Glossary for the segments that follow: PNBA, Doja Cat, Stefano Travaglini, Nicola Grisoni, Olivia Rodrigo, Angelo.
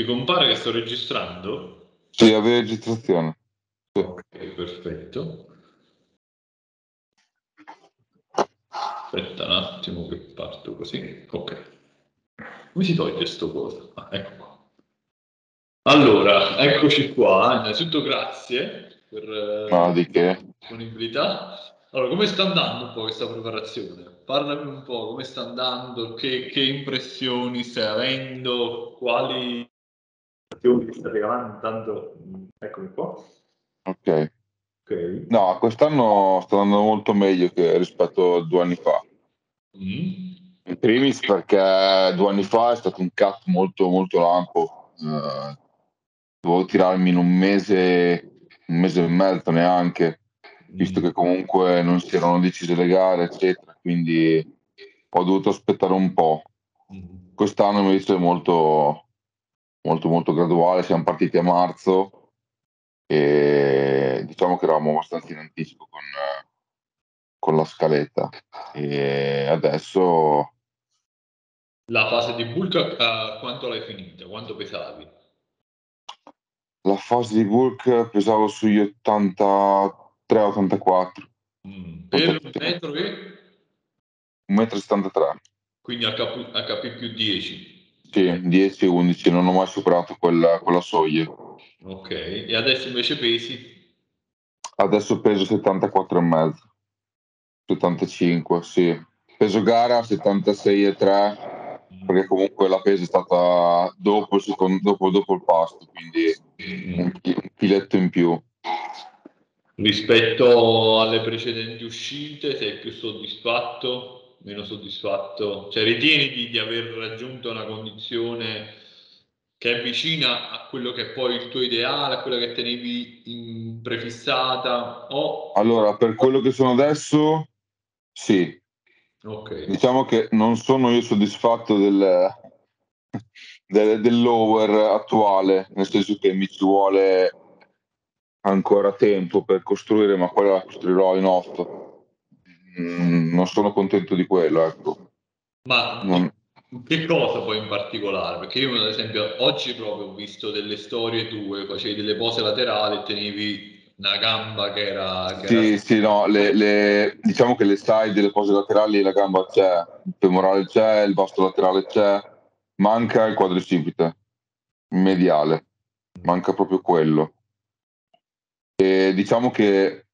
Ti compare che sto registrando? Sì, aveva registrazione. Sì. Ok, perfetto. Aspetta un attimo che parto così. Ok. Come si toglie sto coso? Ah, ecco qua. Allora, eccoci qua. Innanzitutto grazie per la disponibilità. Allora, come sta andando un po' questa preparazione? Parlami un po', come sta andando, che impressioni stai avendo, quali impressioni stai regalando, intanto eccomi qua. Ok. Okay. No, quest'anno sta andando molto meglio rispetto a 2 anni fa. In primis perché 2 anni fa è stato un cut molto, molto lampo. Dovevo tirarmi in un mese e mezzo neanche, visto che comunque non si erano decise le gare, eccetera, quindi ho dovuto aspettare un po'. Quest'anno invece è molto, molto, molto graduale, siamo partiti a marzo e diciamo che eravamo abbastanza in anticipo con la scaletta, e adesso... La fase di bulk, quanto l'hai finita? Quanto pesavi? La fase di bulk pesavo sugli 83-84 per un metro che? 1,73 m, quindi HP più 10. Sì, 10 e 11, non ho mai superato quella soglia. Ok, e adesso invece pesi? Adesso peso 74,5, 75, sì, peso gara 76,3, perché comunque la pesa è stata dopo il pasto, quindi un chiletto in più. Rispetto alle precedenti uscite, sei più soddisfatto, meno soddisfatto? Cioè, ritieni di aver raggiunto una condizione che è vicina a quello che è poi il tuo ideale, a quella che tenevi prefissata? O... Allora, per quello che sono adesso, sì. Okay. Diciamo che non sono io soddisfatto dell'over attuale, nel senso che mi ci vuole... ancora tempo per costruire, ma quella la costruirò in off. Non sono contento di quello, ecco. Ma che cosa poi in particolare? Perché io, ad esempio, oggi proprio ho visto delle storie tue, facevi delle pose laterali e tenevi una gamba che era... no, diciamo che le side delle pose laterali, la gamba c'è, il femorale c'è, il vasto laterale c'è, manca il quadricipite mediale, manca proprio quello. E diciamo che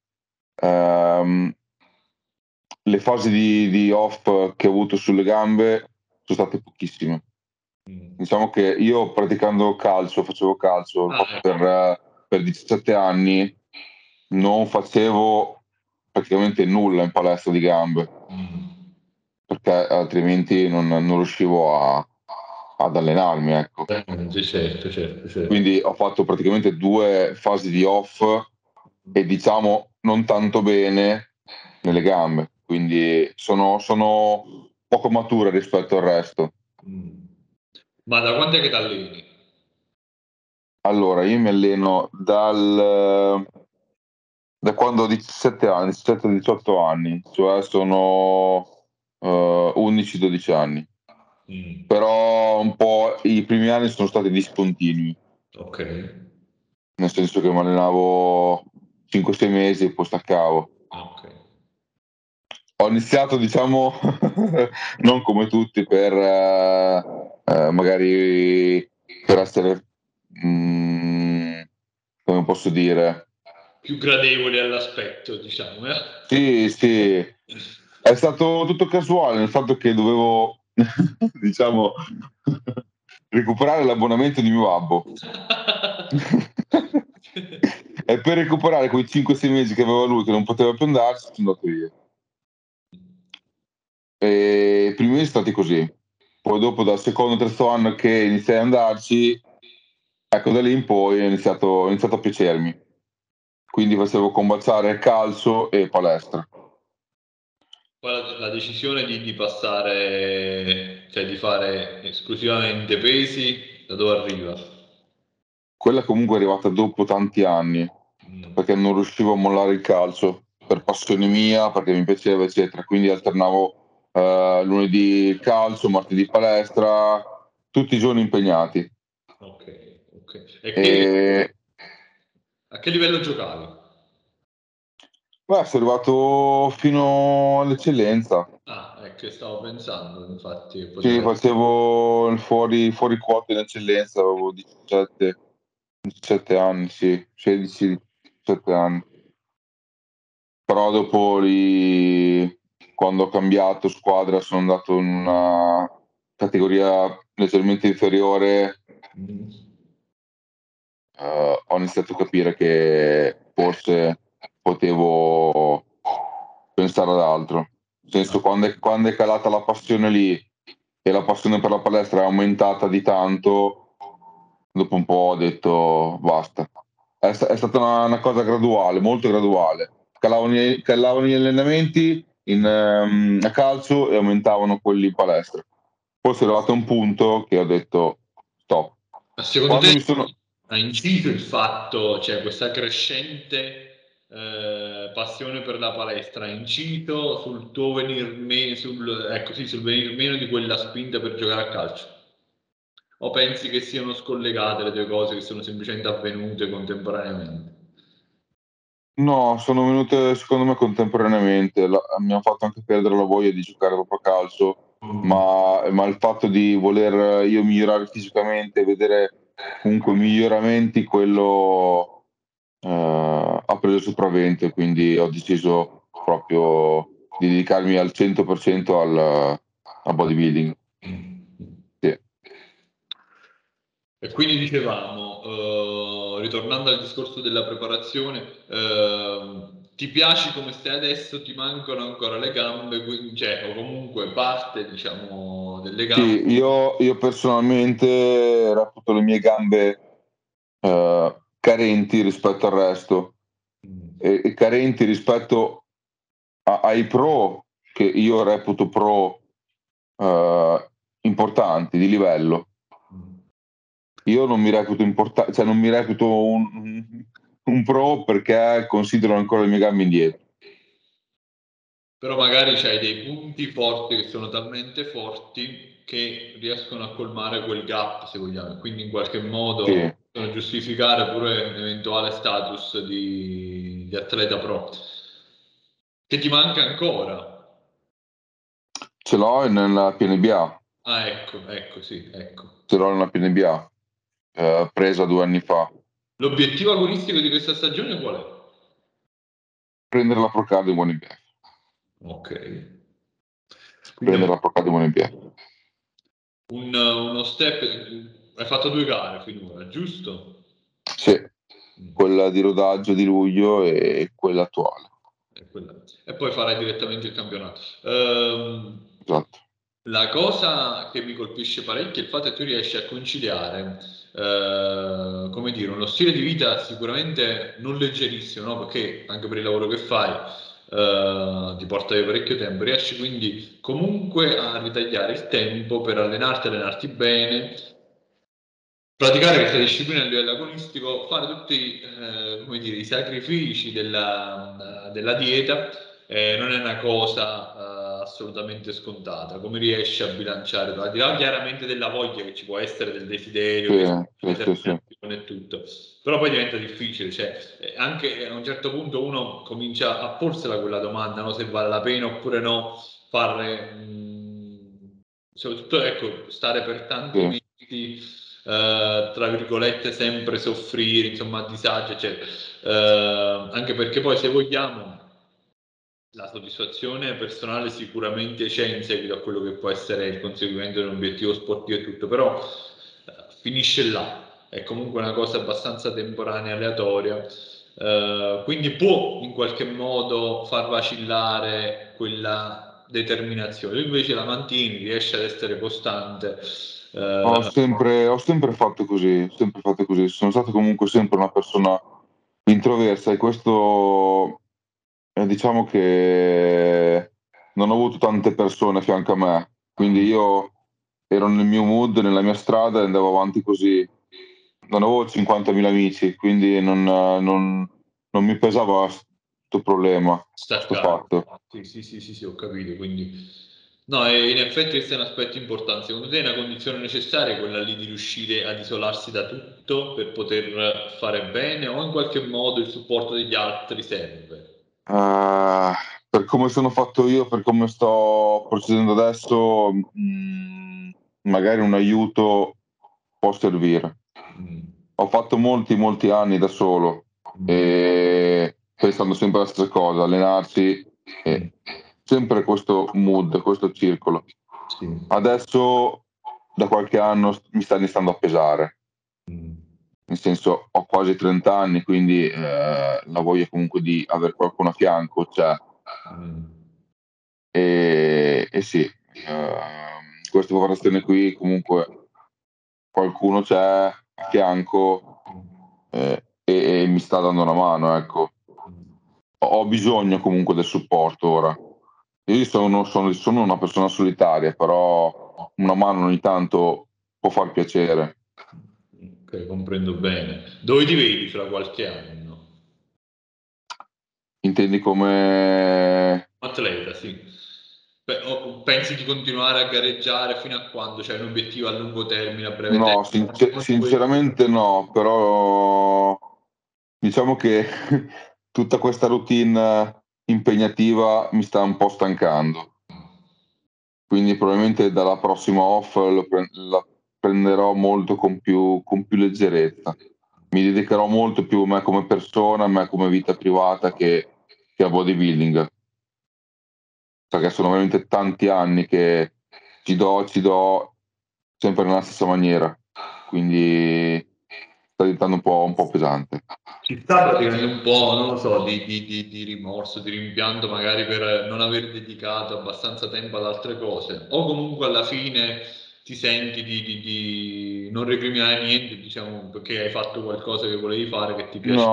le fasi di off che ho avuto sulle gambe sono state pochissime. Diciamo che io facevo calcio per 17 anni, non facevo praticamente nulla in palestra di gambe, perché altrimenti non riuscivo ad allenarmi, ecco. Certo. Quindi ho fatto praticamente 2 fasi di off e diciamo non tanto bene nelle gambe, quindi sono poco matura rispetto al resto. Ma da quando è che ti alleni? Allora, io mi alleno da quando ho 17 anni, 17-18 anni, cioè sono 11-12 anni. Però un po' i primi anni sono stati discontinui. Ok. Nel senso che mi allenavo 5-6 mesi e poi staccavo. Ok. Ho iniziato, diciamo, non come tutti, per magari per essere, come posso dire, più gradevoli all'aspetto, diciamo. Sì. È stato tutto casuale, nel fatto che dovevo diciamo recuperare l'abbonamento di mio babbo e per recuperare quei 5-6 mesi che aveva lui, che non poteva più andarci, sono andato io. E i primi mesi sono stati così, poi dopo dal secondo, terzo anno che iniziai ad andarci, ecco, da lì in poi ho iniziato a piacermi, quindi facevo combaciare calcio e palestra. La decisione di passare, cioè di fare esclusivamente pesi, da dove arriva? Quella comunque è arrivata dopo tanti anni, perché non riuscivo a mollare il calcio, per passione mia, perché mi piaceva, eccetera. Quindi alternavo lunedì calcio, martedì palestra, tutti i giorni impegnati. Ok. E a che livello giocavi? Beh, sono arrivato fino all'eccellenza. Ah, è che stavo pensando, infatti. Sì, facevo il fuori quota in eccellenza, avevo 17 anni, sì, 16-17 anni. Però dopo lì, quando ho cambiato squadra, sono andato in una categoria leggermente inferiore. Ho iniziato a capire che forse potevo pensare ad altro, nel senso, quando è calata la passione lì e la passione per la palestra è aumentata di tanto, dopo un po' ho detto basta. È stata una cosa graduale, molto graduale. Calavano gli allenamenti a calcio e aumentavano quelli in palestra. Poi sono arrivato a un punto che ho detto stop. Ma secondo te ha inciso il fatto, cioè questa crescente passione per la palestra, ha inciso sul tuo venir meno, sul venir meno di quella spinta per giocare a calcio? O pensi che siano scollegate le due cose, che sono semplicemente avvenute contemporaneamente? No, sono venute secondo me contemporaneamente. Mi hanno fatto anche perdere la voglia di giocare proprio a calcio, ma il fatto di voler io migliorare fisicamente, vedere comunque miglioramenti, quello ha preso sopravvento, quindi ho deciso proprio di dedicarmi al 100% al bodybuilding. Sì. E quindi dicevamo, ritornando al discorso della preparazione, ti piaci come stai adesso, ti mancano ancora le gambe, quindi, cioè, o comunque parte, diciamo, delle gambe? Sì, io personalmente reputo le mie gambe carenti rispetto al resto e carenti rispetto ai pro, che io reputo pro importanti di livello. Io non mi reputo importante, cioè non mi reputo un pro, perché considero ancora le mie gambe indietro. Però magari c'hai dei punti forti che sono talmente forti che riescono a colmare quel gap, se vogliamo, quindi in qualche modo sì, giustificare pure un eventuale status di atleta pro. Che ti manca ancora? Ce l'ho nella PNBA. Ah, ecco, sì, ecco. Ce l'ho nella PNBA, presa 2 anni fa. L'obiettivo agonistico di questa stagione qual è? Prendere la Procard in PNBA. Ok. Prendere la Procard in PNBA. Uno step. Hai fatto 2 gare finora, giusto? Sì, quella di rodaggio di luglio e quella attuale. E poi farai direttamente il campionato. Esatto. La cosa che mi colpisce parecchio è il fatto che tu riesci a conciliare, come dire, uno stile di vita sicuramente non leggerissimo, no? Perché anche per il lavoro che fai ti porta via parecchio tempo, riesci quindi comunque a ritagliare il tempo per allenarti bene, praticare questa disciplina a livello agonistico, fare tutti come dire, i sacrifici della dieta, non è una cosa assolutamente scontata. Come riesci a bilanciare, al di là chiaramente della voglia che ci può essere, del desiderio, e tutto, però poi diventa difficile, cioè, anche a un certo punto uno comincia a porsela quella domanda, no? Se vale la pena oppure no fare, soprattutto, ecco, stare per tanti mesi, tra virgolette, sempre soffrire, insomma, disagio, eccetera, anche perché poi, se vogliamo, la soddisfazione personale sicuramente c'è in seguito a quello che può essere il conseguimento di un obiettivo sportivo e tutto, però finisce là, è comunque una cosa abbastanza temporanea, aleatoria, quindi può in qualche modo far vacillare quella determinazione. Tu invece la mantieni, riesci ad essere costante. Ho sempre fatto così, sono stato comunque sempre una persona introversa e questo, diciamo che non ho avuto tante persone a fianco a me, quindi io ero nel mio mood, nella mia strada e andavo avanti così, non avevo 50.000 amici, quindi non mi pesava questo problema, questo fatto. Sì, ho capito, quindi No, e in effetti questo è un aspetto importante. Secondo te è una condizione necessaria quella lì di riuscire ad isolarsi da tutto per poter fare bene, o in qualche modo il supporto degli altri serve? Per come sono fatto io, per come sto procedendo adesso, magari un aiuto può servire. Ho fatto molti anni da solo, e pensando sempre alla stessa cosa, allenarsi, sempre questo mood, questo circolo. Sì. Adesso da qualche anno mi sta iniziando a pesare, nel senso ho quasi 30 anni, quindi la voglia comunque di avere qualcuno a fianco c'è. E sì, questa popolazione qui comunque qualcuno c'è a fianco, e mi sta dando una mano, ecco. Ho bisogno comunque del supporto ora. Io sono una persona solitaria, però una mano ogni tanto può far piacere. Ok, comprendo bene. Dove ti vedi fra qualche anno? Intendi come atleta? Sì. Beh, pensi di continuare a gareggiare fino a quando c'è un obiettivo a lungo termine, a breve termine? No, sinceramente no, però diciamo che tutta questa routine impegnativa mi sta un po' stancando, quindi probabilmente dalla prossima off la prenderò molto con più leggerezza. Mi dedicherò molto più a me come persona, a me come vita privata, che a bodybuilding, perché sono veramente tanti anni che ci do sempre nella stessa maniera, quindi sta diventando un po' pesante. Ci sta praticamente un po', non lo so, di rimorso, di rimpianto magari per non aver dedicato abbastanza tempo ad altre cose, o comunque alla fine ti senti di non recriminare niente, diciamo, perché hai fatto qualcosa che volevi fare, che ti piace?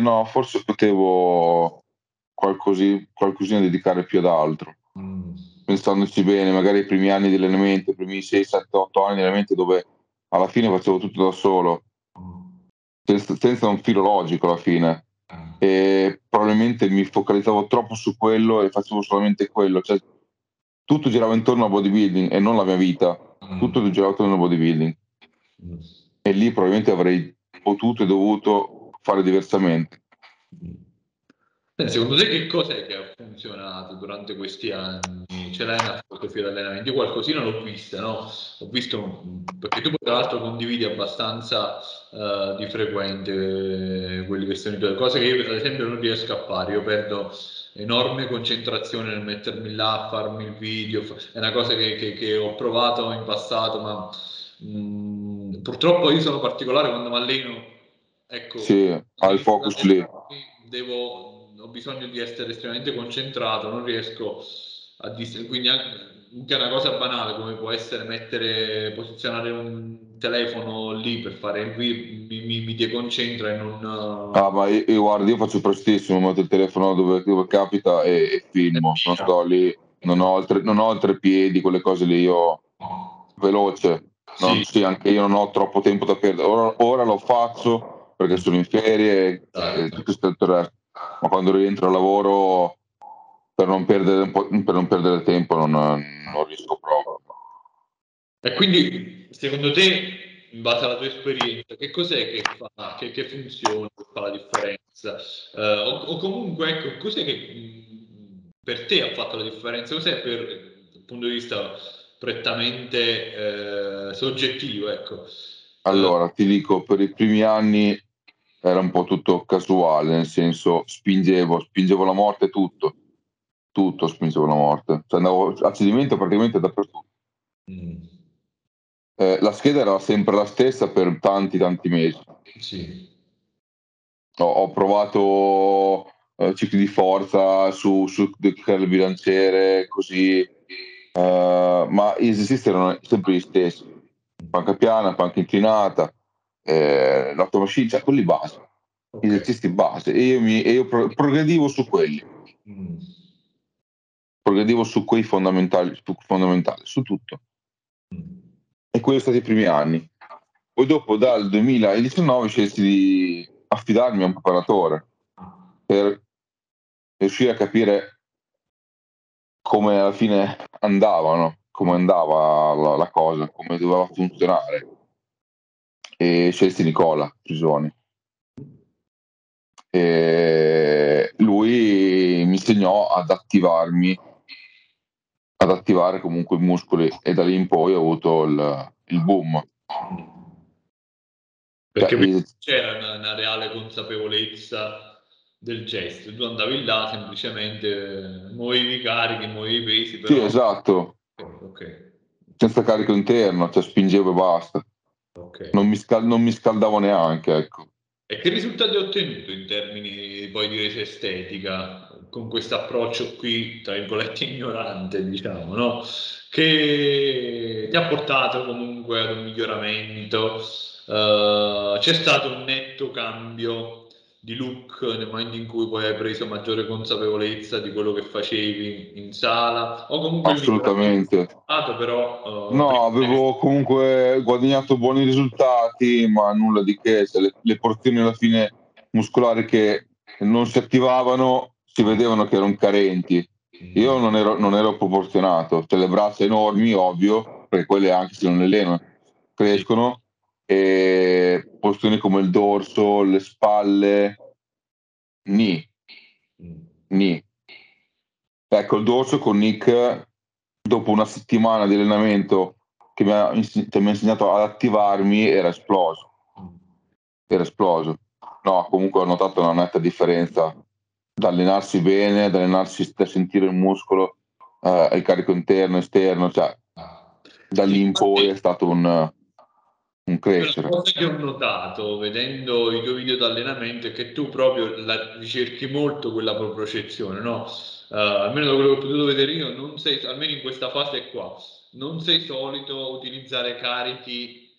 No, forse potevo qualcosina dedicare più ad altro. Pensandoci bene, magari i primi anni di allenamento, i primi 6, 7, 8 anni di allenamento, dove alla fine facevo tutto da solo, senza un filo logico alla fine, e probabilmente mi focalizzavo troppo su quello e facevo solamente quello, cioè tutto girava intorno al bodybuilding e non la mia vita. Tutto girava intorno al bodybuilding, e lì probabilmente avrei potuto e dovuto fare diversamente. Secondo te che cos'è che ha funzionato durante questi anni? Ce l'hai una fotografia di allenamento? Io qualcosina l'ho vista, no? Ho visto, perché tu tra l'altro condividi abbastanza di frequente quelli che sono i tuoi, cose che io ad esempio non riesco a fare. Io perdo enorme concentrazione nel mettermi là a farmi il video, è una cosa che ho provato in passato, ma purtroppo io sono particolare quando mi alleno, ecco. Sì, ha il focus lì. Ho bisogno di essere estremamente concentrato, non riesco a quindi anche una cosa banale come può essere posizionare un telefono lì per fare il video mi deconcentra e non... ma guarda, io faccio prestissimo, metto il telefono dove capita e filmo, non sto lì, non ho altri piedi, quelle cose lì, io veloce, no? Sì, anche io non ho troppo tempo da perdere, ora lo faccio perché sono in ferie, e tutto il resto. Ma quando rientro al lavoro, per non perdere tempo, non riesco proprio. E quindi, secondo te, in base alla tua esperienza, che cos'è che fa, che funziona, che fa la differenza? O comunque, ecco, cos'è che per te ha fatto la differenza? Cos'è dal punto di vista prettamente soggettivo? Ecco. Allora, ti dico, per i primi anni era un po' tutto casuale, nel senso spingevo la morte, tutto spingevo la morte, cioè andavo a cedimento praticamente dappertutto. La scheda era sempre la stessa per tanti mesi. Sì. Ho provato cicli di forza su il bilanciere, così, ma gli esercizi erano sempre gli stessi, panca piana, panca inclinata, l'automachine, cioè quelli base, okay. Esercizi base, e io progredivo su quelli, progredivo su quei fondamentali, su tutto, e quelli sono stati i primi anni. Poi dopo, dal 2019, scelsi di affidarmi a un preparatore per riuscire a capire come alla fine andavano, come andava la cosa, come doveva funzionare, e scelsi Nicola Grisoni. E lui mi insegnò ad attivarmi, ad attivare comunque i muscoli, e da lì in poi ho avuto il boom. Perché c'era una reale consapevolezza del gesto, tu andavi là semplicemente muovevi i carichi, muovevi i pesi, però... Sì, esatto, okay. Senza carico interno, cioè spingevo e basta, okay. Non mi scaldavo neanche, ecco. E che risultati hai ottenuto in termini poi di resa estetica con questo approccio qui, tra virgolette, ignorante, diciamo, no? Che ti ha portato comunque ad un miglioramento? C'è stato un netto cambio di look nel momento in cui poi hai preso maggiore consapevolezza di quello che facevi in sala? O comunque assolutamente stato, però, no, avevo comunque guadagnato buoni risultati, ma nulla di che, le porzioni alla fine muscolari che non si attivavano si vedevano che erano carenti. Io non ero proporzionato, cioè le braccia enormi, ovvio, perché quelle anche se non le leno crescono, e posizioni come il dorso, le spalle, ni. Ecco, il dorso con Nick, dopo una settimana di allenamento che mi ha insegnato ad attivarmi, era esploso. No, comunque ho notato una netta differenza da allenarsi bene, da allenarsi a sentire il muscolo, il carico interno, esterno, cioè da lì in poi è stato un crescere. La cosa che ho notato vedendo i tuoi video d'allenamento è che tu proprio ricerchi molto quella propriocezione, no? Almeno da quello che ho potuto vedere io, non sei, almeno in questa fase qua, non sei solito utilizzare carichi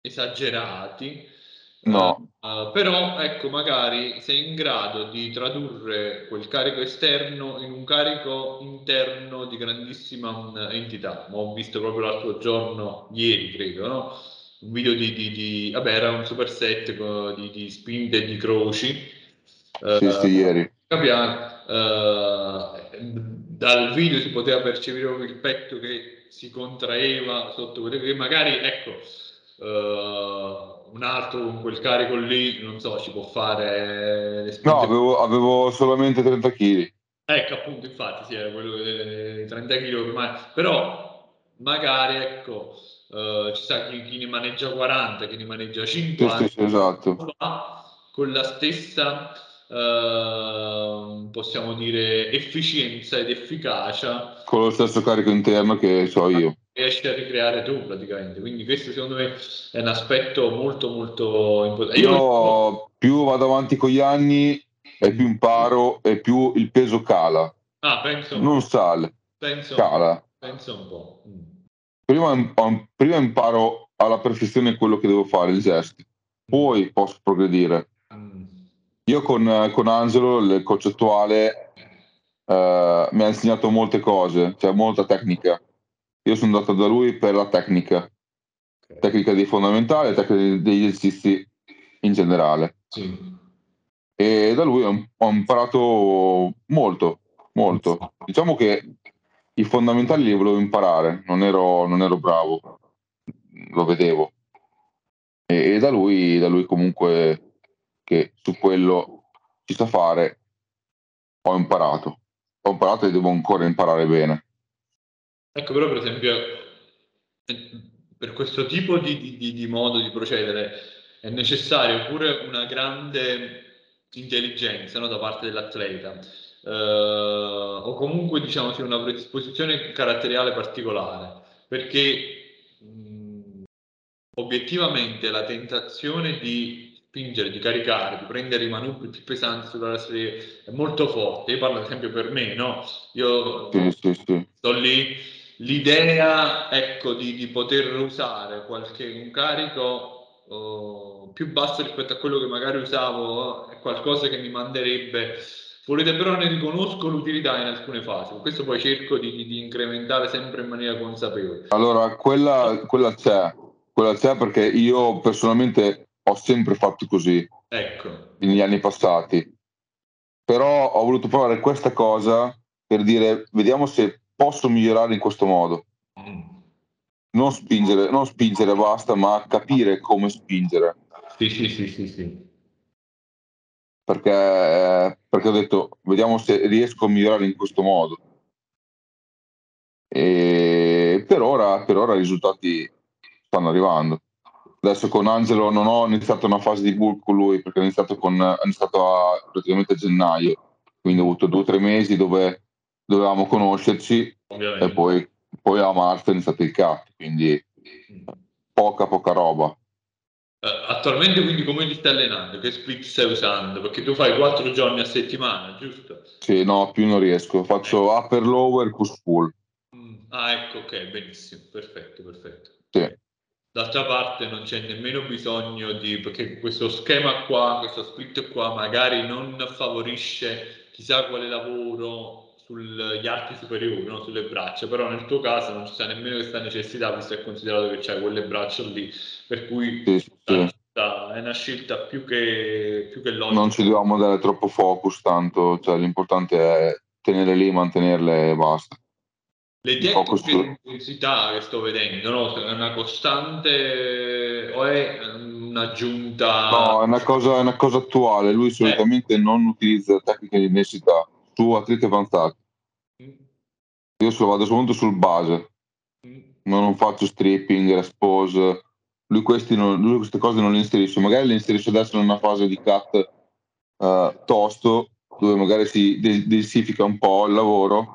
esagerati, no. Però ecco, magari sei in grado di tradurre quel carico esterno in un carico interno di grandissima entità. Ho visto proprio l'altro giorno, ieri credo, no? Un video vabbè, era un super set di spinte e di croci. Sì, ieri. Dal video si poteva percepire il petto che si contraeva sotto quello che magari, ecco, un altro con quel carico lì, non so, ci può fare le spinte. No, avevo solamente 30 kg. Ecco, appunto, infatti, sì, era quello dei 30 kg ormai, però magari, ecco... ci sa chi ne maneggia 40, chi ne maneggia 50, sì, esatto. Con la stessa possiamo dire efficienza ed efficacia, con lo stesso carico interno che so io, riesci a ricreare tu praticamente. Quindi questo secondo me è un aspetto molto molto importante. Io più vado avanti con gli anni e più imparo e più il peso cala, penso cala un po'. Prima imparo alla perfezione quello che devo fare, il gesto, poi posso progredire. Io con Angelo, il coach attuale, mi ha insegnato molte cose, cioè molta tecnica. Io sono andato da lui per la tecnica, okay. Tecnica dei fondamentali, tecnica degli esercizi in generale. Sì. E da lui ho imparato molto, molto. Diciamo che i fondamentali li volevo imparare, non ero bravo, lo vedevo, e da lui comunque, che su quello ci sa fare, ho imparato e devo ancora imparare bene. Ecco, però per esempio per questo tipo di modo di procedere è necessaria pure una grande intelligenza, no, da parte dell'atleta. O comunque diciamo c'è una predisposizione caratteriale particolare, perché obiettivamente la tentazione di spingere, di caricare, di prendere i manubri più pesanti sulla serie è molto forte. Io parlo ad esempio per me, no? Io sì. Sto lì, l'idea, ecco, di poter usare un carico più basso rispetto a quello che magari usavo, è qualcosa che mi manderebbe. Però ne riconosco l'utilità in alcune fasi, con questo poi cerco di incrementare sempre in maniera consapevole. Allora, quella c'è perché io personalmente ho sempre fatto così, ecco, negli anni passati. Però ho voluto provare questa cosa per dire, vediamo se posso migliorare in questo modo. Non spingere basta, ma capire come spingere. Sì. Perché ho detto, vediamo se riesco a migliorare in questo modo. E per ora i risultati stanno arrivando. Adesso con Angelo non ho iniziato una fase di bulk con lui, perché ho iniziato praticamente a gennaio, quindi ho avuto 2 o 3 mesi dove dovevamo conoscerci. Ovviamente. E poi a marzo è iniziato il cut, quindi poca roba. Attualmente quindi come ti stai allenando? Che split stai usando? Perché tu fai 4 giorni a settimana, giusto? Sì, no, più non riesco. Faccio upper, lower, push, pull. Ah, ecco, ok, benissimo, perfetto. Sì. D'altra parte non c'è nemmeno bisogno di, perché questo schema qua, questo split qua magari non favorisce chissà quale lavoro sugli arti superiori, no? Sulle braccia, però nel tuo caso non c'è nemmeno questa necessità, visto che è considerato che c'hai quelle braccia lì, per cui sì. È una scelta più che logica. Non ci dobbiamo dare troppo focus, tanto cioè, l'importante è tenere lì, mantenerle e basta. Le tecniche di intensità che sto vedendo, no? È una costante o è un'aggiunta? No, è una cosa attuale. Lui solitamente non utilizza tecniche di intensità su atleti avanzati. Io solo vado soltanto sul base, ma non faccio stripping, respose. Lui queste cose non le inserisce. Magari le inserisce adesso in una fase di cut tosto, dove magari si densifica un po' il lavoro,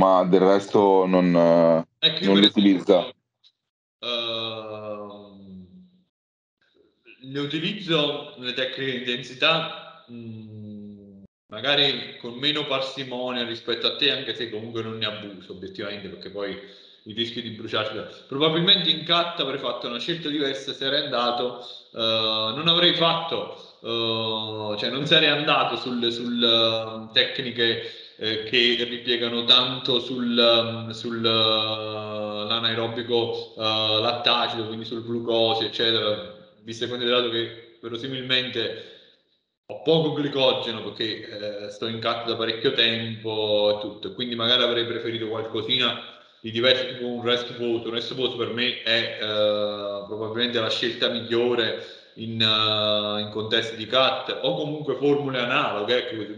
ma del resto non li utilizza. Le utilizzo le tecniche di intensità magari con meno parsimonia rispetto a te, anche se comunque non ne abuso obiettivamente, perché poi il rischio di bruciarci. Probabilmente in cut avrei fatto una scelta diversa se ero andato, non avrei fatto, cioè non sarei andato sul tecniche che ripiegano tanto sull'anaerobico lattaceo, quindi sul glucosio, eccetera, visto e considerato che verosimilmente ho poco glicogeno, perché sto in cut da parecchio tempo e tutto, quindi magari avrei preferito qualcosina di diverso, tipo un rest pose. Un rest pose per me è probabilmente la scelta migliore in contesti di cut, o comunque formule analoghe, ecco,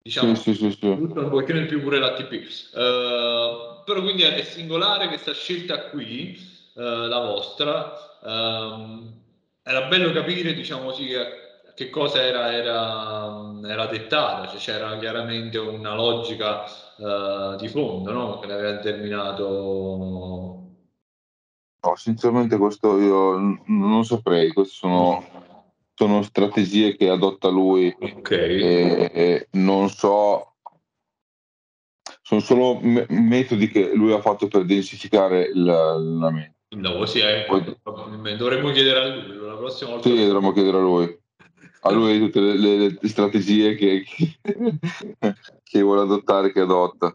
diciamo, sì. Un pochettino in più pure l'ATP, però quindi è singolare questa scelta qui, la vostra. Era bello capire, diciamo così, che cosa era dettata, cioè c'era chiaramente una logica di fondo, no? Che l'aveva determinato. No, sinceramente questo io non saprei, queste sono strategie che adotta lui, okay. E non so, sono solo metodi che lui ha fatto per densificare l'allenamento. No, sì, dovremmo chiedere a lui la prossima volta. Sì, dovremmo chiedere a lui tutte le strategie che vuole adottare, che adotta.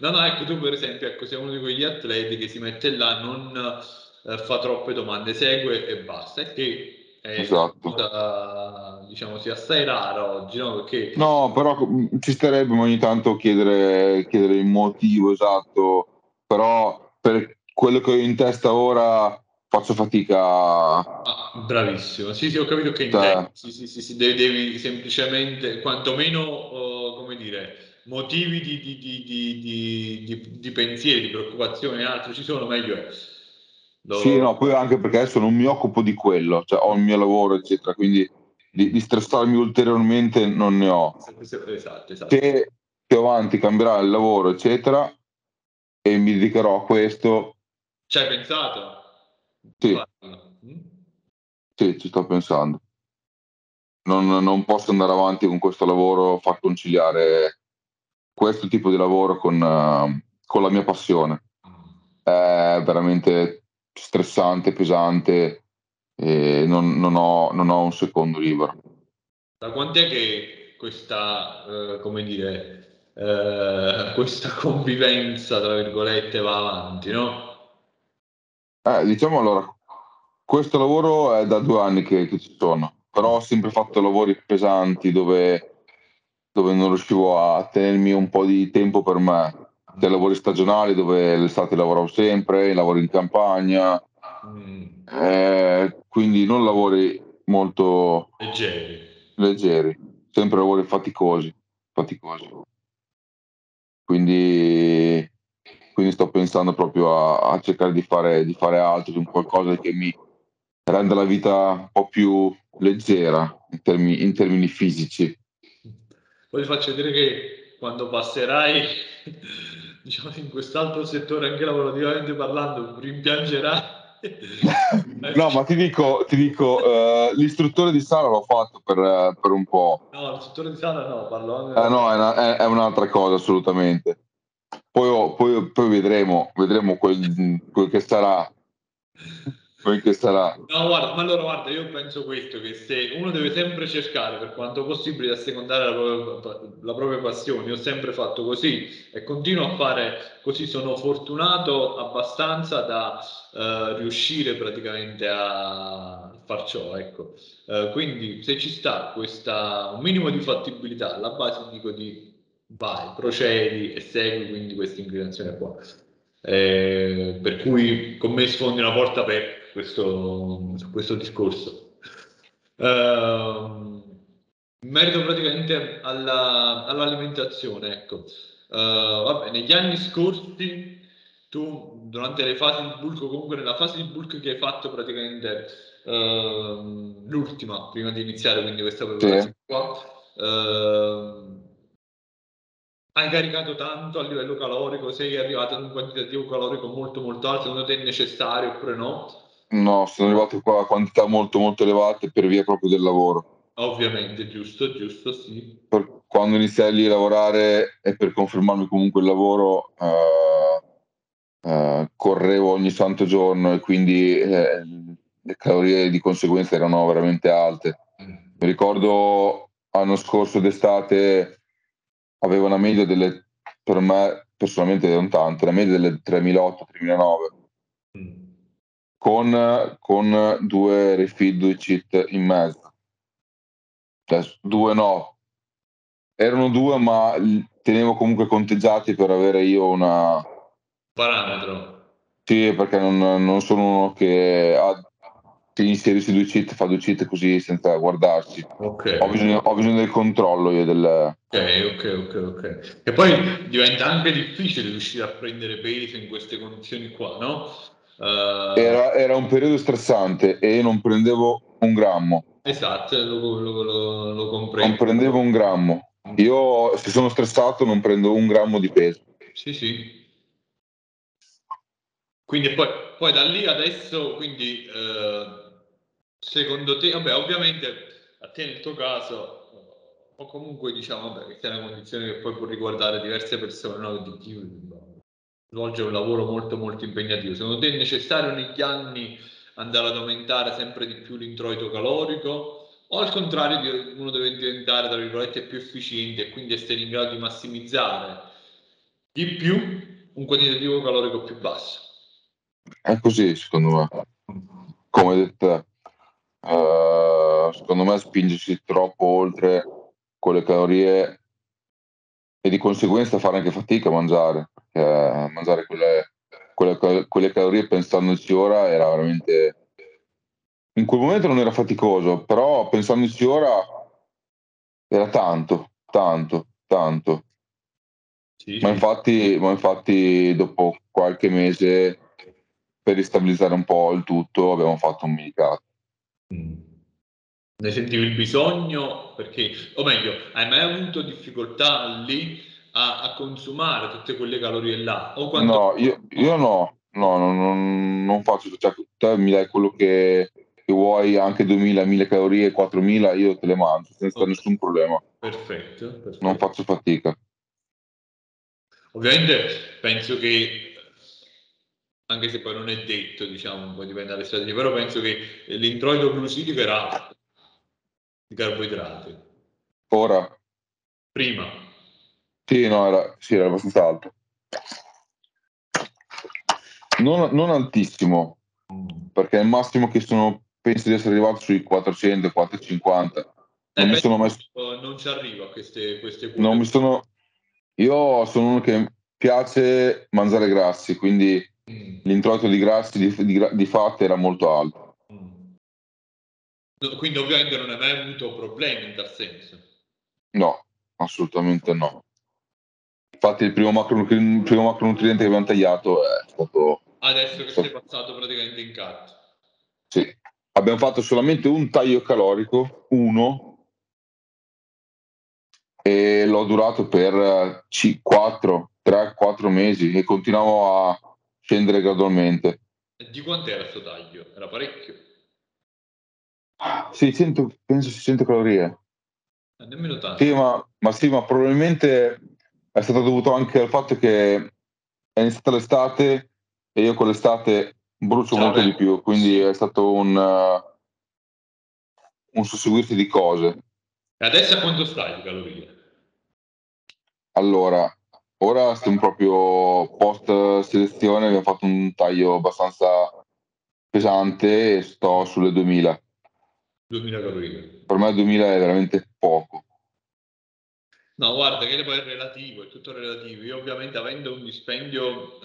No, ecco, tu per esempio, ecco, sei uno di quegli atleti che si mette là, non fa troppe domande, segue e basta, e che esatto. Diciamo sia assai raro oggi, no? Perché... no, però ci starebbe ogni tanto chiedere il motivo esatto, però per quello che ho in testa ora faccio fatica. Bravissimo, sì, ho capito che sì, devi semplicemente quantomeno come dire, motivi di pensieri, di preoccupazione e altro ci sono, meglio è. Sì, no, poi anche perché adesso non mi occupo di quello, cioè ho il mio lavoro, eccetera, quindi di stressarmi ulteriormente non ne ho. Esatto. Se più avanti cambierà il lavoro, eccetera, e mi dedicherò a questo. Ci hai pensato? Sì. Sì, ci sto pensando. Non posso andare avanti con questo lavoro, far conciliare questo tipo di lavoro con la mia passione. È veramente stressante, pesante, e non ho un secondo libero. Da quant'è che questa come dire, questa convivenza tra virgolette va avanti, no? Diciamo, allora, questo lavoro è da 2 anni che ci sono, però ho sempre fatto lavori pesanti dove dove non riuscivo a tenermi un po' di tempo per me, dei lavori stagionali dove l'estate lavoravo sempre, lavoro in campagna, quindi non lavori molto leggeri, sempre lavori faticosi. Quindi sto pensando proprio a cercare di fare altro, di qualcosa che mi renda la vita un po' più leggera in termini fisici. Poi ti faccio vedere che quando passerai, diciamo, in quest'altro settore anche lavorativamente parlando, rimpiangerai. No, ma ti dico l'istruttore di sala l'ho fatto per un po'. No, l'istruttore di sala no, parlo anche no, è un'altra cosa assolutamente. Poi vedremo quel che sarà. No, guarda, ma allora guarda, io penso questo, che se uno deve sempre cercare per quanto possibile di assecondare la propria passione. Io ho sempre fatto così e continuo a fare così, sono fortunato abbastanza da riuscire praticamente a far ciò, ecco. Quindi se ci sta un minimo di fattibilità alla base, dico di vai, procedi e segui quindi questa inclinazione qua, per cui con me sfondi una porta aperta questo discorso. In merito praticamente all'alimentazione, ecco, vabbè, negli anni scorsi tu durante le fasi di bulk, o comunque nella fase di bulk che hai fatto praticamente l'ultima prima di iniziare quindi questa preparazione qua, hai caricato tanto a livello calorico, sei arrivato ad un quantitativo calorico molto molto alto, secondo te è necessario oppure no? No, sono arrivato qua a quantità molto molto elevate per via proprio del lavoro. Ovviamente, giusto, sì. Per quando iniziai lì a lavorare e per confermarmi comunque il lavoro, correvo ogni santo giorno e quindi le calorie di conseguenza erano veramente alte. Mi ricordo l'anno scorso d'estate avevo una media delle, per me personalmente non tanto, la media delle 3.800-3.900. Con due refeed, due cheat in mezzo. Cioè, due no, erano due ma tenevo comunque conteggiati per avere io un parametro. Sì, perché non sono uno che ti inserisce due cheat, fa due cheat così senza guardarsi. Okay. Ho bisogno del controllo io ok. E poi diventa anche difficile riuscire a prendere peso in queste condizioni qua, no? Era un periodo stressante e io non prendevo un grammo. Esatto, lo comprendo. Non prendevo un grammo. Io se sono stressato non prendo un grammo di peso. Sì. Quindi poi da lì adesso, quindi secondo te, vabbè, ovviamente a te nel tuo caso, o comunque diciamo, vabbè, questa è una condizione che poi può riguardare diverse persone, no? Di chi svolge un lavoro molto molto impegnativo, secondo te è necessario negli anni andare ad aumentare sempre di più l'introito calorico, o al contrario uno deve diventare, tra virgolette, più efficiente e quindi essere in grado di massimizzare di più un quantitativo calorico più basso? È così, secondo me, come detto, secondo me spingersi troppo oltre con le calorie e di conseguenza fare anche fatica a mangiare, mangiare quelle calorie pensandoci ora era veramente, in quel momento non era faticoso, però pensandoci ora era tanto. Sì. Ma infatti dopo qualche mese, per ristabilizzare un po' il tutto, abbiamo fatto un medicato. Ne sentivi il bisogno? Perché, o meglio, hai mai avuto difficoltà lì a consumare tutte quelle calorie là? O quando... No, io non faccio, cioè, te mi dai quello che vuoi, anche 2000, 1000 calorie, 4000, io te le mangio senza nessun problema. Perfetto. Non faccio fatica. Ovviamente penso che, anche se poi non è detto, diciamo, poi dipende dalle strategie, però penso che l'introito glucidico era di carboidrati. Ora? Prima. Sì, era abbastanza alto. Non altissimo, perché il massimo che penso di essere arrivato sui 400-450. non mi sono mai... non ci arrivo a queste punte. Io sono uno che piace mangiare grassi, quindi l'introito di grassi di fat era molto alto. No, quindi ovviamente non hai mai avuto problemi in tal senso? No, assolutamente no. Infatti il primo macronutriente che abbiamo tagliato è stato... Adesso che sei passato praticamente in cut. Sì, abbiamo fatto solamente un taglio calorico, uno, e l'ho durato per 3-4 mesi e continuavo a scendere gradualmente. E di quant'era questo taglio? Era parecchio? 600 calorie. Nemmeno tanto. Sì, ma probabilmente... è stato dovuto anche al fatto che è iniziata l'estate e io con l'estate brucio molto di più, quindi è stato un susseguirsi di cose. E adesso a quanto stai di calorie? Allora, ora stiamo proprio post selezione, abbiamo fatto un taglio abbastanza pesante e sto sulle 2000. 2000 calorie? Per me 2000 è veramente poco. No, guarda, che poi è relativo, è tutto relativo. Io ovviamente avendo un dispendio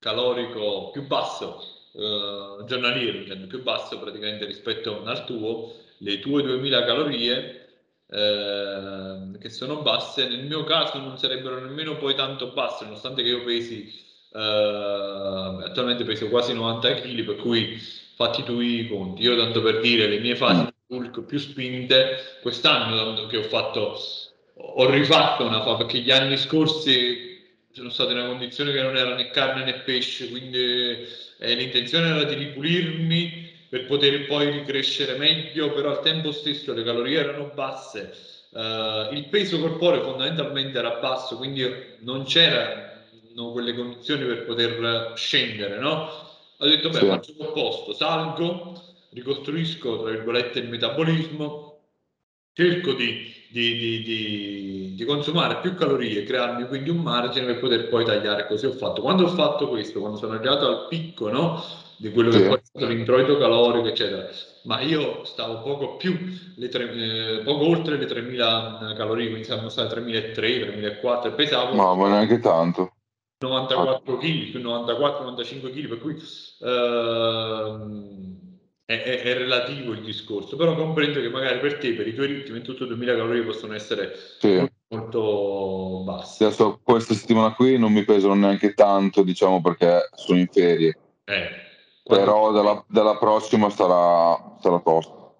calorico più basso, giornaliero, intendo, più basso praticamente rispetto al tuo, le tue 2000 calorie che sono basse, nel mio caso non sarebbero nemmeno poi tanto basse, nonostante che io pesi, attualmente peso quasi 90 kg, per cui fatti tu i conti. Io tanto per dire, le mie fasi più spinte quest'anno che ho rifatto una fa, perché gli anni scorsi sono stato in una condizione che non era né carne né pesce, quindi l'intenzione era di ripulirmi per poter poi ricrescere meglio, però al tempo stesso le calorie erano basse, il peso corporeo fondamentalmente era basso, quindi non c'erano quelle condizioni per poter scendere, no? Ho detto beh, sì, faccio l'opposto, salgo, ricostruisco tra virgolette il metabolismo, cerco di consumare più calorie, crearmi quindi un margine per poter poi tagliare. Così ho fatto. Quando ho fatto questo, quando sono arrivato al picco, no, di quello che poi è stato l'introito calorico, eccetera, ma io stavo poco oltre le 3000 calorie, quindi siamo stati 3.300, 3.400 e pesavo. No, ma neanche tanto. 94 kg, più 94-95 kg, per cui... È relativo il discorso, però comprendo che magari per te, per i tuoi ritmi, in tutto 2000 calorie possono essere molto basse. Adesso questa settimana qui non mi pesano neanche tanto, diciamo, perché sono in ferie, però dalla prossima sarà tosta.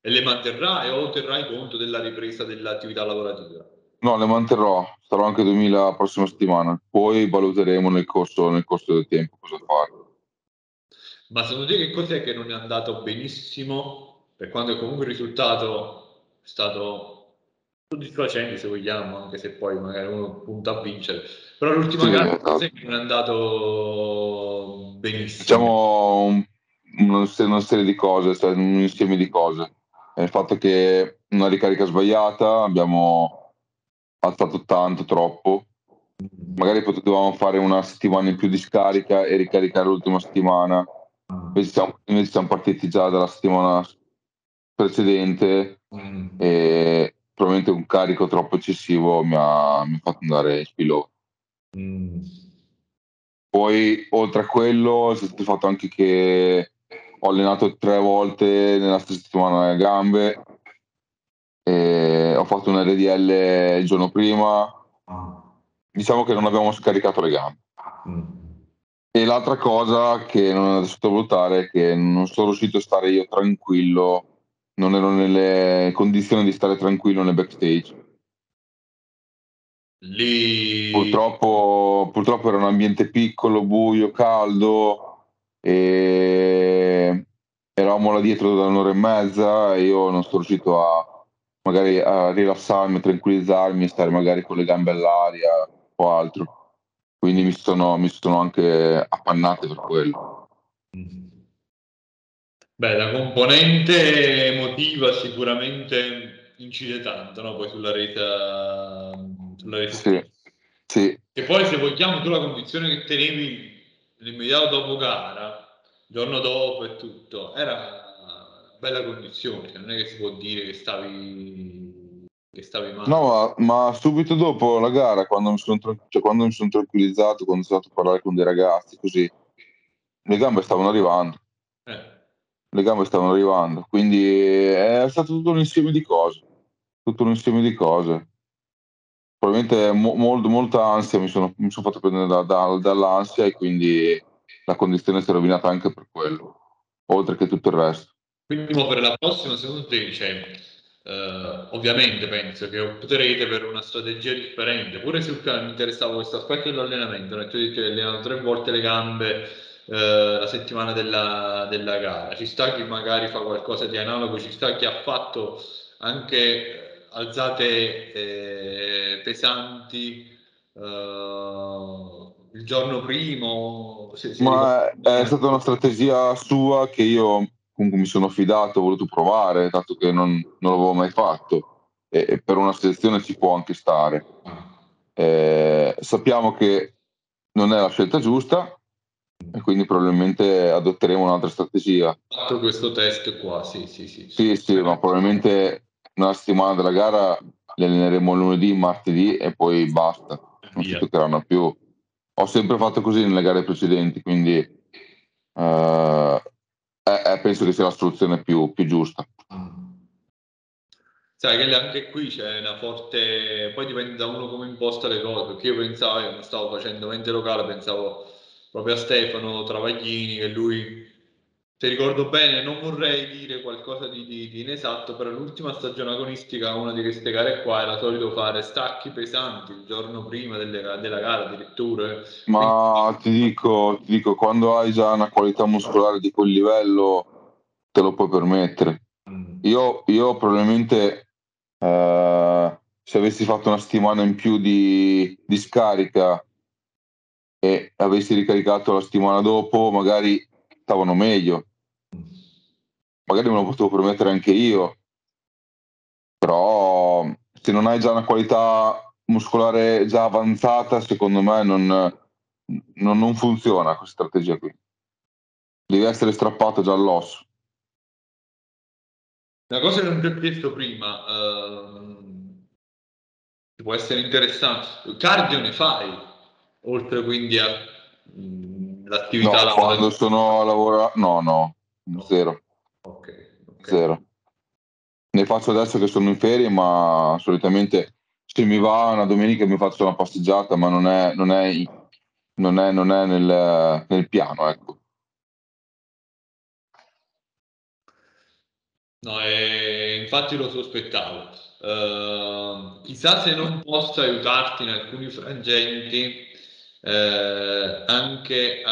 E le manterrai o terrai conto della ripresa dell'attività lavorativa? No, le manterrò, sarò anche 2000 la prossima settimana, poi valuteremo nel corso del tempo cosa fare. Ma secondo te che cos'è che non è andato benissimo, per quanto comunque il risultato è stato soddisfacente, se vogliamo, anche se poi magari uno punta a vincere, però l'ultima gara cos'è che non è andato benissimo? Diciamo una serie di cose, un insieme di cose. Il fatto che una ricarica sbagliata, abbiamo alzato tanto, troppo. Magari potevamo fare una settimana in più di scarica e ricaricare l'ultima settimana. Invece siamo partiti già dalla settimana precedente e probabilmente un carico troppo eccessivo mi ha fatto andare in spillo. Poi oltre a quello c'è stato il fatto anche che ho allenato 3 volte nella stessa settimana le gambe, e ho fatto un RDL il giorno prima, diciamo che non abbiamo scaricato le gambe. E l'altra cosa che non è da sottovalutare è che non sono riuscito a stare io tranquillo, non ero nelle condizioni di stare tranquillo nel backstage. Lì... Purtroppo era un ambiente piccolo, buio, caldo, e eravamo là dietro da un'ora e mezza e io non sono riuscito a rilassarmi, a tranquillizzarmi e stare magari con le gambe all'aria o altro. Quindi mi sono anche appannate per quello. Beh, la componente emotiva sicuramente incide tanto, no? Poi sulla rete. Sì. E poi, se vogliamo, tu la condizione che tenevi nell'immediato dopo gara, giorno dopo e tutto, era bella condizione, non è che si può dire che stavi male. No, ma subito dopo la gara, quando mi sono tranquillizzato, quando sono stato a parlare con dei ragazzi, così, le gambe stavano arrivando, quindi è stato tutto un insieme di cose. Probabilmente molta ansia, mi sono fatto prendere dall'ansia, e quindi la condizione si è rovinata anche per quello, oltre che tutto il resto. Quindi per la prossima, secondo te, ovviamente penso che opterete per una strategia differente. Pure sul piano mi interessava questo aspetto dell'allenamento, ho detto che allenano 3 volte le gambe la settimana della gara. Ci sta chi magari fa qualcosa di analogo, ci sta chi ha fatto anche alzate pesanti il giorno primo. Ma è stata una strategia sua che io comunque mi sono fidato, ho voluto provare, dato che non l'avevo mai fatto, e per una selezione ci può anche stare. Sappiamo che non è la scelta giusta, e quindi probabilmente adotteremo un'altra strategia. Fatto questo test qua, sì, ma probabilmente una settimana della gara le alleneremo lunedì, martedì e poi basta, non si toccheranno più. Ho sempre fatto così nelle gare precedenti, quindi penso che sia la soluzione più giusta. Sai che anche qui c'è una forte, poi dipende da uno come imposta le cose, perché io non stavo facendo mente locale, pensavo proprio a Stefano Travaglini, che lui, se ricordo bene, non vorrei dire qualcosa di inesatto, però l'ultima stagione agonistica, una di queste gare qua, era solito fare stacchi pesanti il giorno prima della gara addirittura. Ma ti dico, quando hai già una qualità muscolare di quel livello, te lo puoi permettere. Io probabilmente, se avessi fatto una settimana in più di scarica, e avessi ricaricato la settimana dopo, magari stavano meglio, magari me lo potevo permettere anche io, però se non hai già una qualità muscolare già avanzata, secondo me non funziona questa strategia qui, devi essere strappato già all'osso. Una cosa che non ti ho chiesto prima, può essere interessante, cardio ne fai? Oltre quindi a l'attività lavorativa. Quando sono a lavorare, no. Zero. Okay. Zero. Ne faccio adesso che sono in ferie, ma solitamente se mi va una domenica mi faccio una passeggiata, ma non è nel piano, ecco. No, infatti lo sospettavo. Chissà se non posso aiutarti in alcuni frangenti. Anche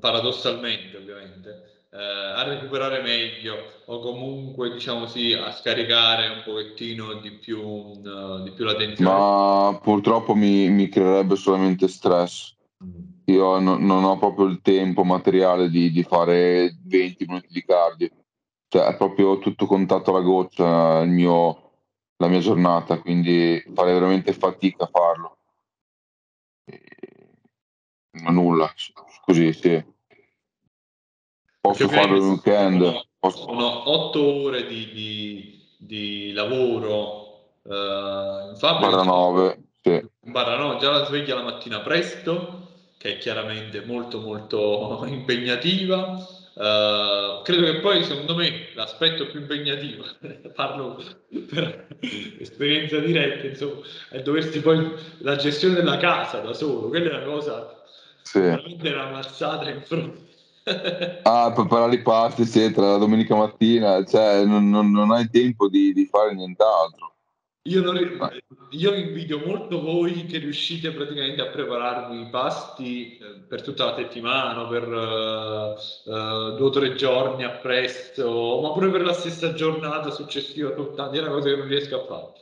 paradossalmente, ovviamente, a recuperare meglio, o comunque a scaricare un pochettino di più la tensione. Ma purtroppo mi creerebbe solamente stress. Io non ho proprio il tempo materiale di fare 20 minuti di cardio, cioè è proprio tutto contatto alla goccia la mia giornata, quindi farei veramente fatica a farlo. Ma nulla, così sì. Posso fare il weekend. Sono 8 ore di lavoro, barra 9, sì. Barra 9, già la sveglia la mattina presto, che è chiaramente molto molto impegnativa. Credo che poi, secondo me, l'aspetto più impegnativo, parlo per esperienza diretta, insomma, è doversi poi la gestione della casa da solo, quella è una cosa, sì, veramente una mazzata in fronte. Preparare i pasti, eccetera, la domenica mattina, cioè non hai tempo di fare nient'altro. Io invidio molto voi che riuscite praticamente a prepararvi i pasti per tutta la settimana, per 2 o 3 giorni appresso, ma pure per la stessa giornata successiva, soltanto è una cosa che non riesco a fare.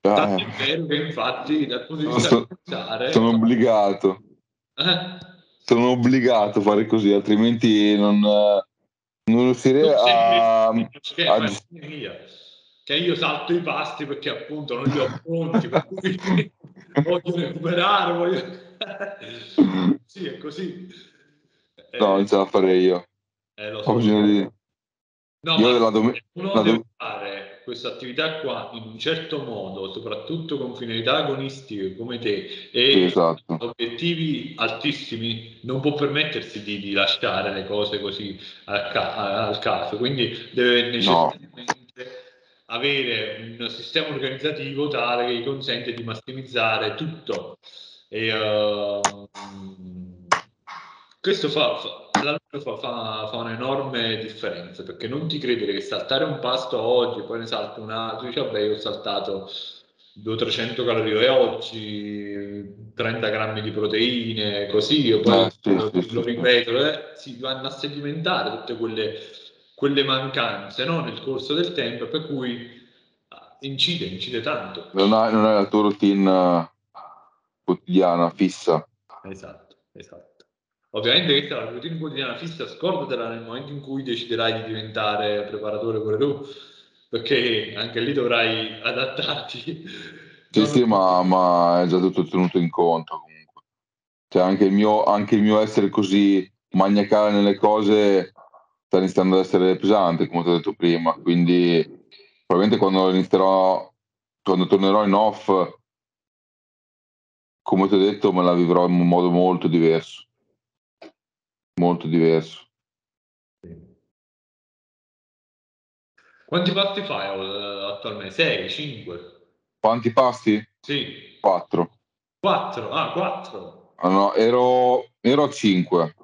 Tanto è vero che infatti dal punto di vista di pensare, obbligato. Sono obbligato a fare così, altrimenti non riuscirei a che io salto i pasti perché appunto non li ho pronti, per cui voglio recuperare, sì, è così. No, non ce la farei io. Lo so. Ho bisogno di No, io uno deve fare questa attività qua in un certo modo, soprattutto con finalità agonistiche come te, e esatto, obiettivi altissimi, non può permettersi di lasciare le cose così al caso, quindi deve necessariamente avere un sistema organizzativo tale che consente di massimizzare tutto, e questo fa un'enorme differenza, perché non ti credere che saltare un pasto oggi poi ne salto un altro, dici vabbè io ho saltato 200-300 calorie oggi, 30 grammi di proteine, così io poi lo ripeto, si vanno a sedimentare tutte quelle mancanze, no? Nel corso del tempo, per cui incide tanto. Non è la tua routine quotidiana fissa. Esatto. Ovviamente questa è la routine quotidiana fissa, scordatela nel momento in cui deciderai di diventare preparatore pure tu, perché anche lì dovrai adattarti. Ma è già tutto tenuto in conto comunque. Cioè anche il mio essere così maniacale nelle cose sta iniziando ad essere pesante, come ti ho detto prima, quindi probabilmente quando tornerò in off, come ti ho detto, me la vivrò in un modo molto diverso. Quanti pasti fai attualmente? 6, 5? Quanti pasti? Sì. 4. 4? Ah, 4. Ah, no, ero a 5.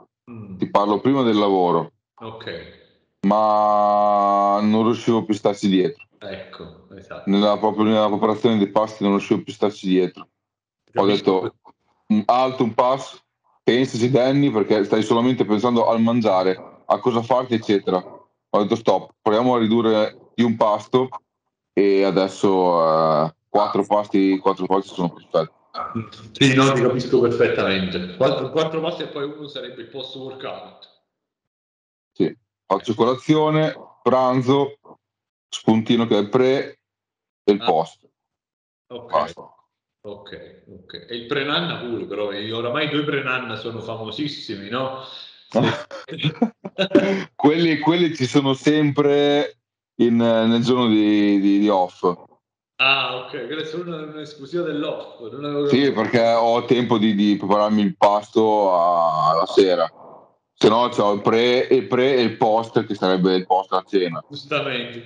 Ti parlo prima del lavoro. Ok. Ma non riuscivo più a starci dietro. Ecco, esatto. Nella preparazione dei pasti non riuscivo più a starci dietro. Ho detto alto un passo. Pensaci Danny, perché stai solamente pensando al mangiare, a cosa farti eccetera. Ho detto stop, proviamo a ridurre di un pasto, e adesso 4 pasti sono perfetti. Sì, no, ti capisco perfettamente. 4 pasti e poi uno sarebbe il post workout. Sì, faccio colazione, pranzo, spuntino che è il pre e il post. Ok. Basta. Ok. E il pre-nanna pure, però oramai 2 pre-nanna sono famosissimi, no? quelli ci sono sempre nel giorno di off. Ah, ok, questa è un'esclusiva dell'off. Sì, perché ho tempo di prepararmi il pasto alla sera. Se no c'ho il pre e il post, che sarebbe il post a cena. Giustamente,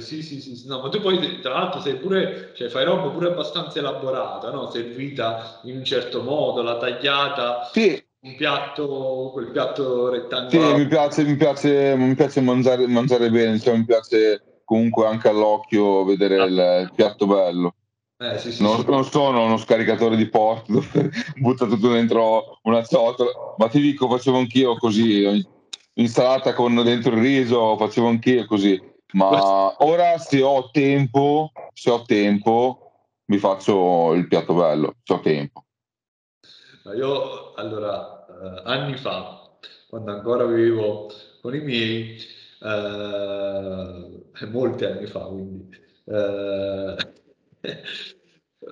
sì. No, ma tu poi tra l'altro sei pure, cioè fai roba pure abbastanza elaborata, no? Servita in un certo modo, la tagliata, sì. Un piatto, quel piatto rettangolare. Sì, mi piace mangiare bene, cioè mi piace comunque anche all'occhio vedere il piatto bello. Sì, non sono uno scaricatore di porto dove butta tutto dentro una ciotola, ma ti dico, facevo anch'io così, insalata con dentro il riso, facevo anch'io così, ma ora se ho tempo mi faccio il piatto bello, se ho tempo. Io allora anni fa, quando ancora vivevo con i miei, molti anni fa quindi,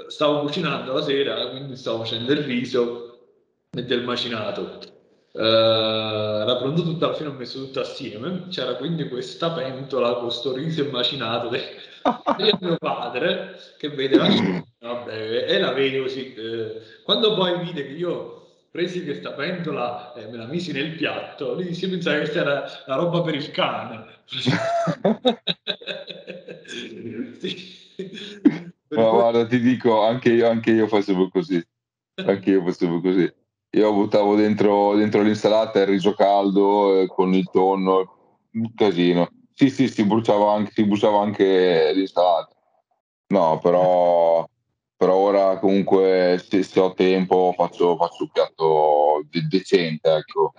stavo cucinando la sera, quindi stavo facendo il riso e del macinato, era pronto tutto, alla fine ho messo tutto assieme, c'era quindi questa pentola con sto riso e macinato di mio padre, che vede la cucina e la vedo così, quando poi vide che io presi questa pentola e me la misi nel piatto, lui si pensava che questa era la roba per il cane. Sì. Ma guarda, ti dico, anche io facevo così. Io buttavo dentro l'insalata il riso caldo con il tonno, un casino. Sì, si bruciava anche l'insalata. No, però ora comunque se ho tempo faccio un piatto decente, ecco.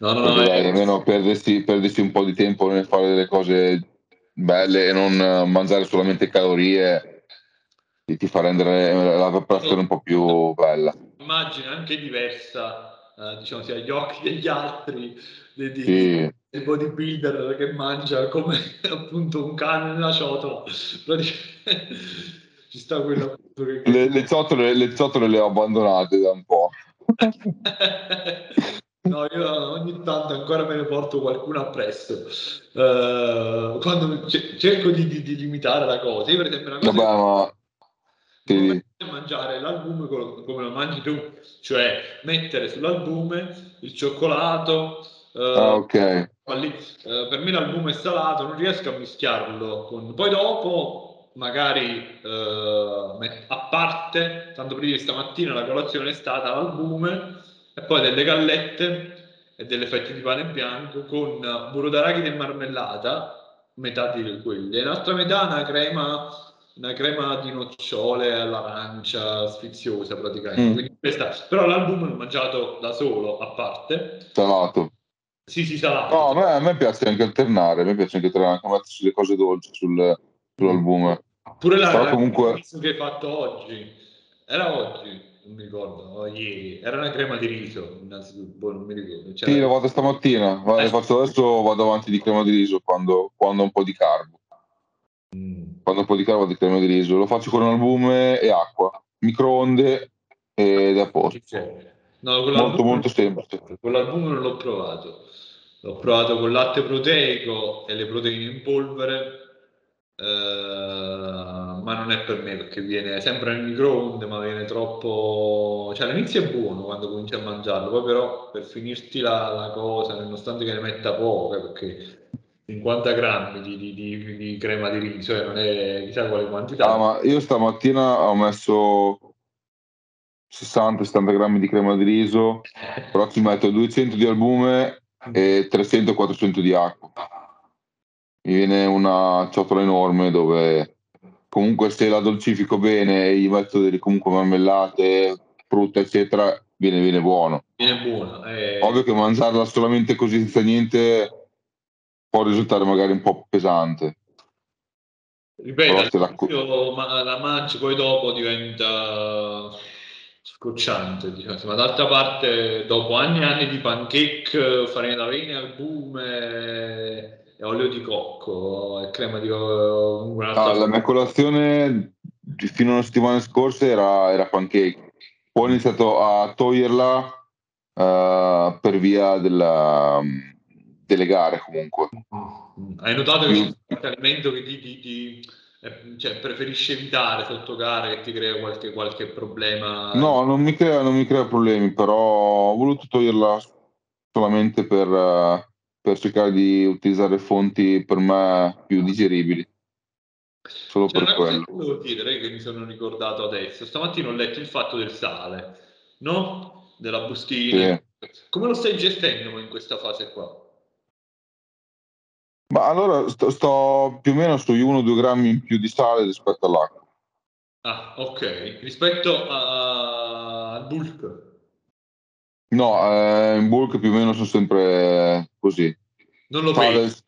No, almeno perdersi un po' di tempo nel fare delle cose belle e non mangiare solamente calorie, ti fa rendere la preparazione un po' più bella. Immagine anche diversa, diciamo, sia agli occhi degli altri, sì. Il bodybuilder che mangia come appunto un cane nella ciotola. Ci sta quello che... le ciotole le ho abbandonate da un po'. No, io ogni tanto ancora me ne porto qualcuno appresso. Quando cerco di limitare la cosa, io per esempio mangiare l'albume come lo mangi tu, cioè mettere sull'albume il cioccolato. Per me l'albume è salato, non riesco a mischiarlo con... Poi dopo magari a parte, tanto per dire, stamattina la colazione è stata l'albume e poi delle gallette e delle fette di pane bianco con burro d'arachidi e marmellata, metà di quelle e l'altra metà una crema di nocciole all'arancia sfiziosa praticamente. Quindi questa, però l'albume l'ho mangiato da solo, a parte, salato. Sì, salato. No, a me piace anche alternare, anche sulle cose dolci sull'albume. Pure la comunque... che hai fatto oggi, era oggi, non mi ricordo, ieri, era una crema di riso, innanzitutto, non mi ricordo. Sì, l'ho fatta stamattina, adesso vado avanti di crema di riso quando ho un po' di carbo. Quando un po' di carbo di crema di riso, lo faccio con un albume e acqua, microonde ed è a posto. No, molto semplice. Con l'albume non l'ho provato. L'ho provato con latte proteico e le proteine in polvere, ma non è per me perché viene sempre nel microonde, ma viene troppo. Cioè all'inizio è buono quando cominci a mangiarlo, poi però per finirti la cosa, nonostante che ne metta poca, perché 50 grammi di crema di riso, non è chissà quale quantità. Ma io stamattina ho messo 60-70 grammi di crema di riso, però ci metto 200 di albume e 300-400 di acqua. Mi viene una ciotola enorme dove comunque se la dolcifico bene e gli metto delle comunque marmellate, frutta eccetera, viene buono. Viene buono. Ovvio che mangiarla solamente così senza niente può risultare magari un po' pesante. Ripeto, la mangi, poi dopo diventa scocciante, diciamo. Ma d'altra parte, dopo anni e anni di pancake, farina d'avena, albume, e olio di cocco e crema di la mia colazione fino alla settimana scorsa era pancake. Poi ho iniziato a toglierla per via delle gare comunque. Hai notato che c'è un alimento che ti preferisci evitare sotto gare, che ti crea qualche problema? No, non mi crea problemi, però ho voluto toglierla solamente per cercare di utilizzare fonti per me più digeribili. Solo per quello. Cosa volevo dire che mi sono ricordato adesso. Stamattina ho letto il fatto del sale, no? Della bustina. Sì. Come lo stai gestendo in questa fase qua? Ma allora sto più o meno sui 1-2 grammi in più di sale rispetto all'acqua. Ah, ok. Rispetto al bulk? No, in bulk più o meno sono sempre così. Non lo peso?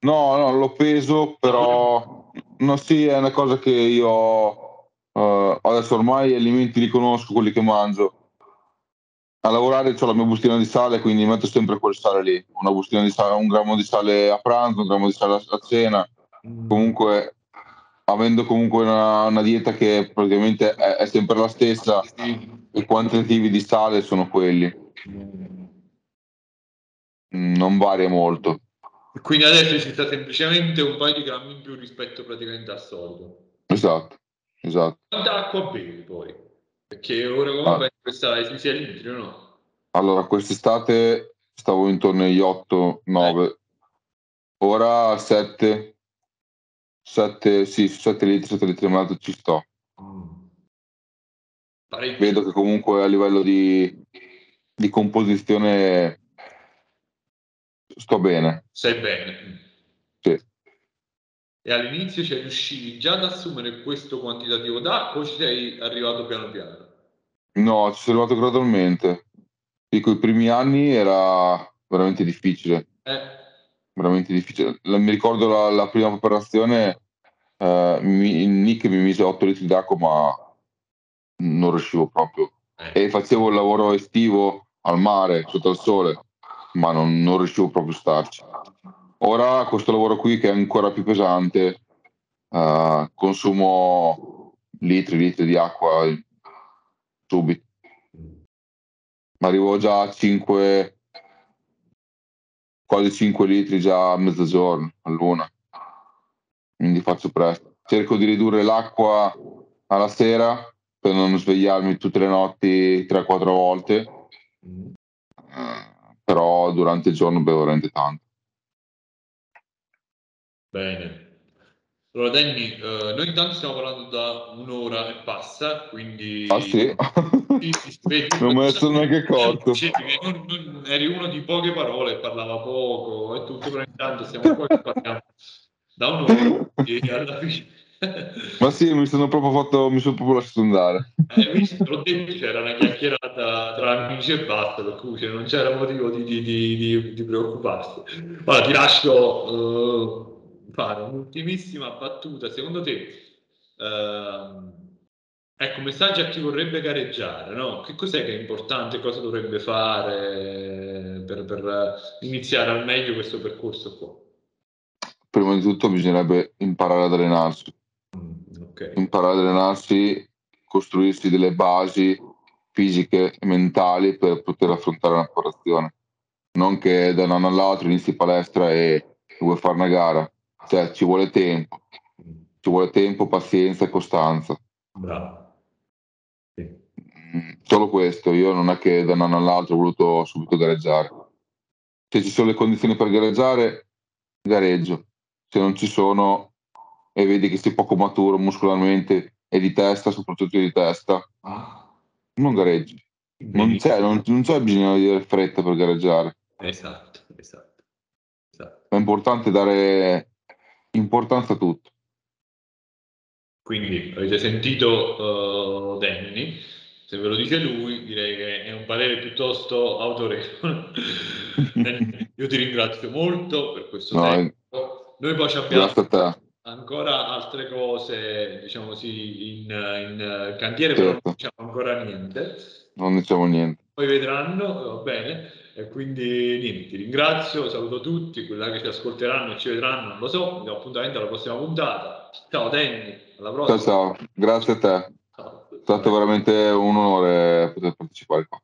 No, l'ho peso, però... No, sì, è una cosa che io... adesso ormai gli alimenti li conosco, quelli che mangio. A lavorare ho la mia bustina di sale, quindi metto sempre quel sale lì, una bustina di sale, 1 grammo di sale a pranzo, 1 grammo di sale a cena. Comunque, avendo comunque una dieta che praticamente è sempre la stessa, i quantitativi di sale sono quelli, non varia molto. Quindi adesso ci sta semplicemente un paio di grammi in più rispetto praticamente al solito. Esatto. Quanta acqua bevi poi? Perché ora comunque questa sia litri, no? Allora, quest'estate stavo intorno agli 8-9, ora 7 litri e mezzo ci sto. Vedo che comunque a livello di composizione sto bene. Sei bene? Sì. E all'inizio ci riuscivi già ad assumere questo quantitativo d'acqua o ci sei arrivato piano piano? No, ci sono arrivato gradualmente. Dico, i primi anni era veramente difficile. Veramente difficile. Mi ricordo la prima preparazione, Nick mi mise 8 litri d'acqua, ma non riuscivo proprio. E facevo il lavoro estivo al mare, sotto al sole, ma non riuscivo proprio a starci. Ora questo lavoro qui che è ancora più pesante, consumo litri di acqua subito. Ma arrivo già a 5 quasi 5 litri già a mezzogiorno, all'una, quindi faccio presto. Cerco di ridurre l'acqua alla sera per non svegliarmi tutte le notti 3-4 volte, però durante il giorno bevo veramente tanto. Bene. Allora Danny, noi intanto stiamo parlando da un'ora e passa, quindi... Ah sì? Vedi, non me ne sono neanche accorto. Eri uno di poche parole, parlava poco e tutto, però intanto siamo qua che parliamo da un'ora e alla fine... Ma sì, mi sono proprio lasciato andare. L'ho detto, c'era una chiacchierata tra amici e basta, per cui non c'era motivo di preoccuparsi. Ora ti lascio... fare un'ultimissima battuta. Secondo te ecco, messaggio a chi vorrebbe gareggiare, no? Che cos'è che è importante, cosa dovrebbe fare per iniziare al meglio questo percorso qua? Prima di tutto bisognerebbe imparare ad allenarsi, okay. Imparare ad allenarsi, costruirsi delle basi fisiche e mentali per poter affrontare una preparazione, non che da un anno all'altro inizi palestra e vuoi fare una gara. Cioè, ci vuole tempo, pazienza e costanza. Bravo. Sì. Solo questo. Io non è che da un anno all'altro ho voluto subito gareggiare. Se ci sono le condizioni per gareggiare, gareggio. Se non ci sono e vedi che sei poco maturo muscolarmente e di testa, soprattutto di testa, non gareggi. Non c'è bisogno di avere fretta per gareggiare. Esatto. È importante dare... importanza a tutto. Quindi avete sentito Danny, se ve lo dice lui direi che è un parere piuttosto autorevole. Io ti ringrazio molto per questo tempo. Noi poi ci abbiamo ancora altre cose, diciamo sì, in cantiere, certo. Però non diciamo ancora niente. Poi vedranno, va bene. E quindi niente, ti ringrazio, saluto tutti, quelli che ci ascolteranno e ci vedranno, non lo so, vi do appuntamento alla prossima puntata. Ciao Danny, alla prossima. Ciao, grazie a te. Ciao. È stato veramente un onore poter partecipare qua.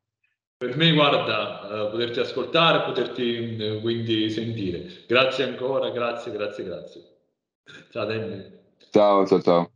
Per me, guarda, poterti ascoltare, poterti quindi sentire. Grazie ancora, grazie. Ciao Danny. Ciao.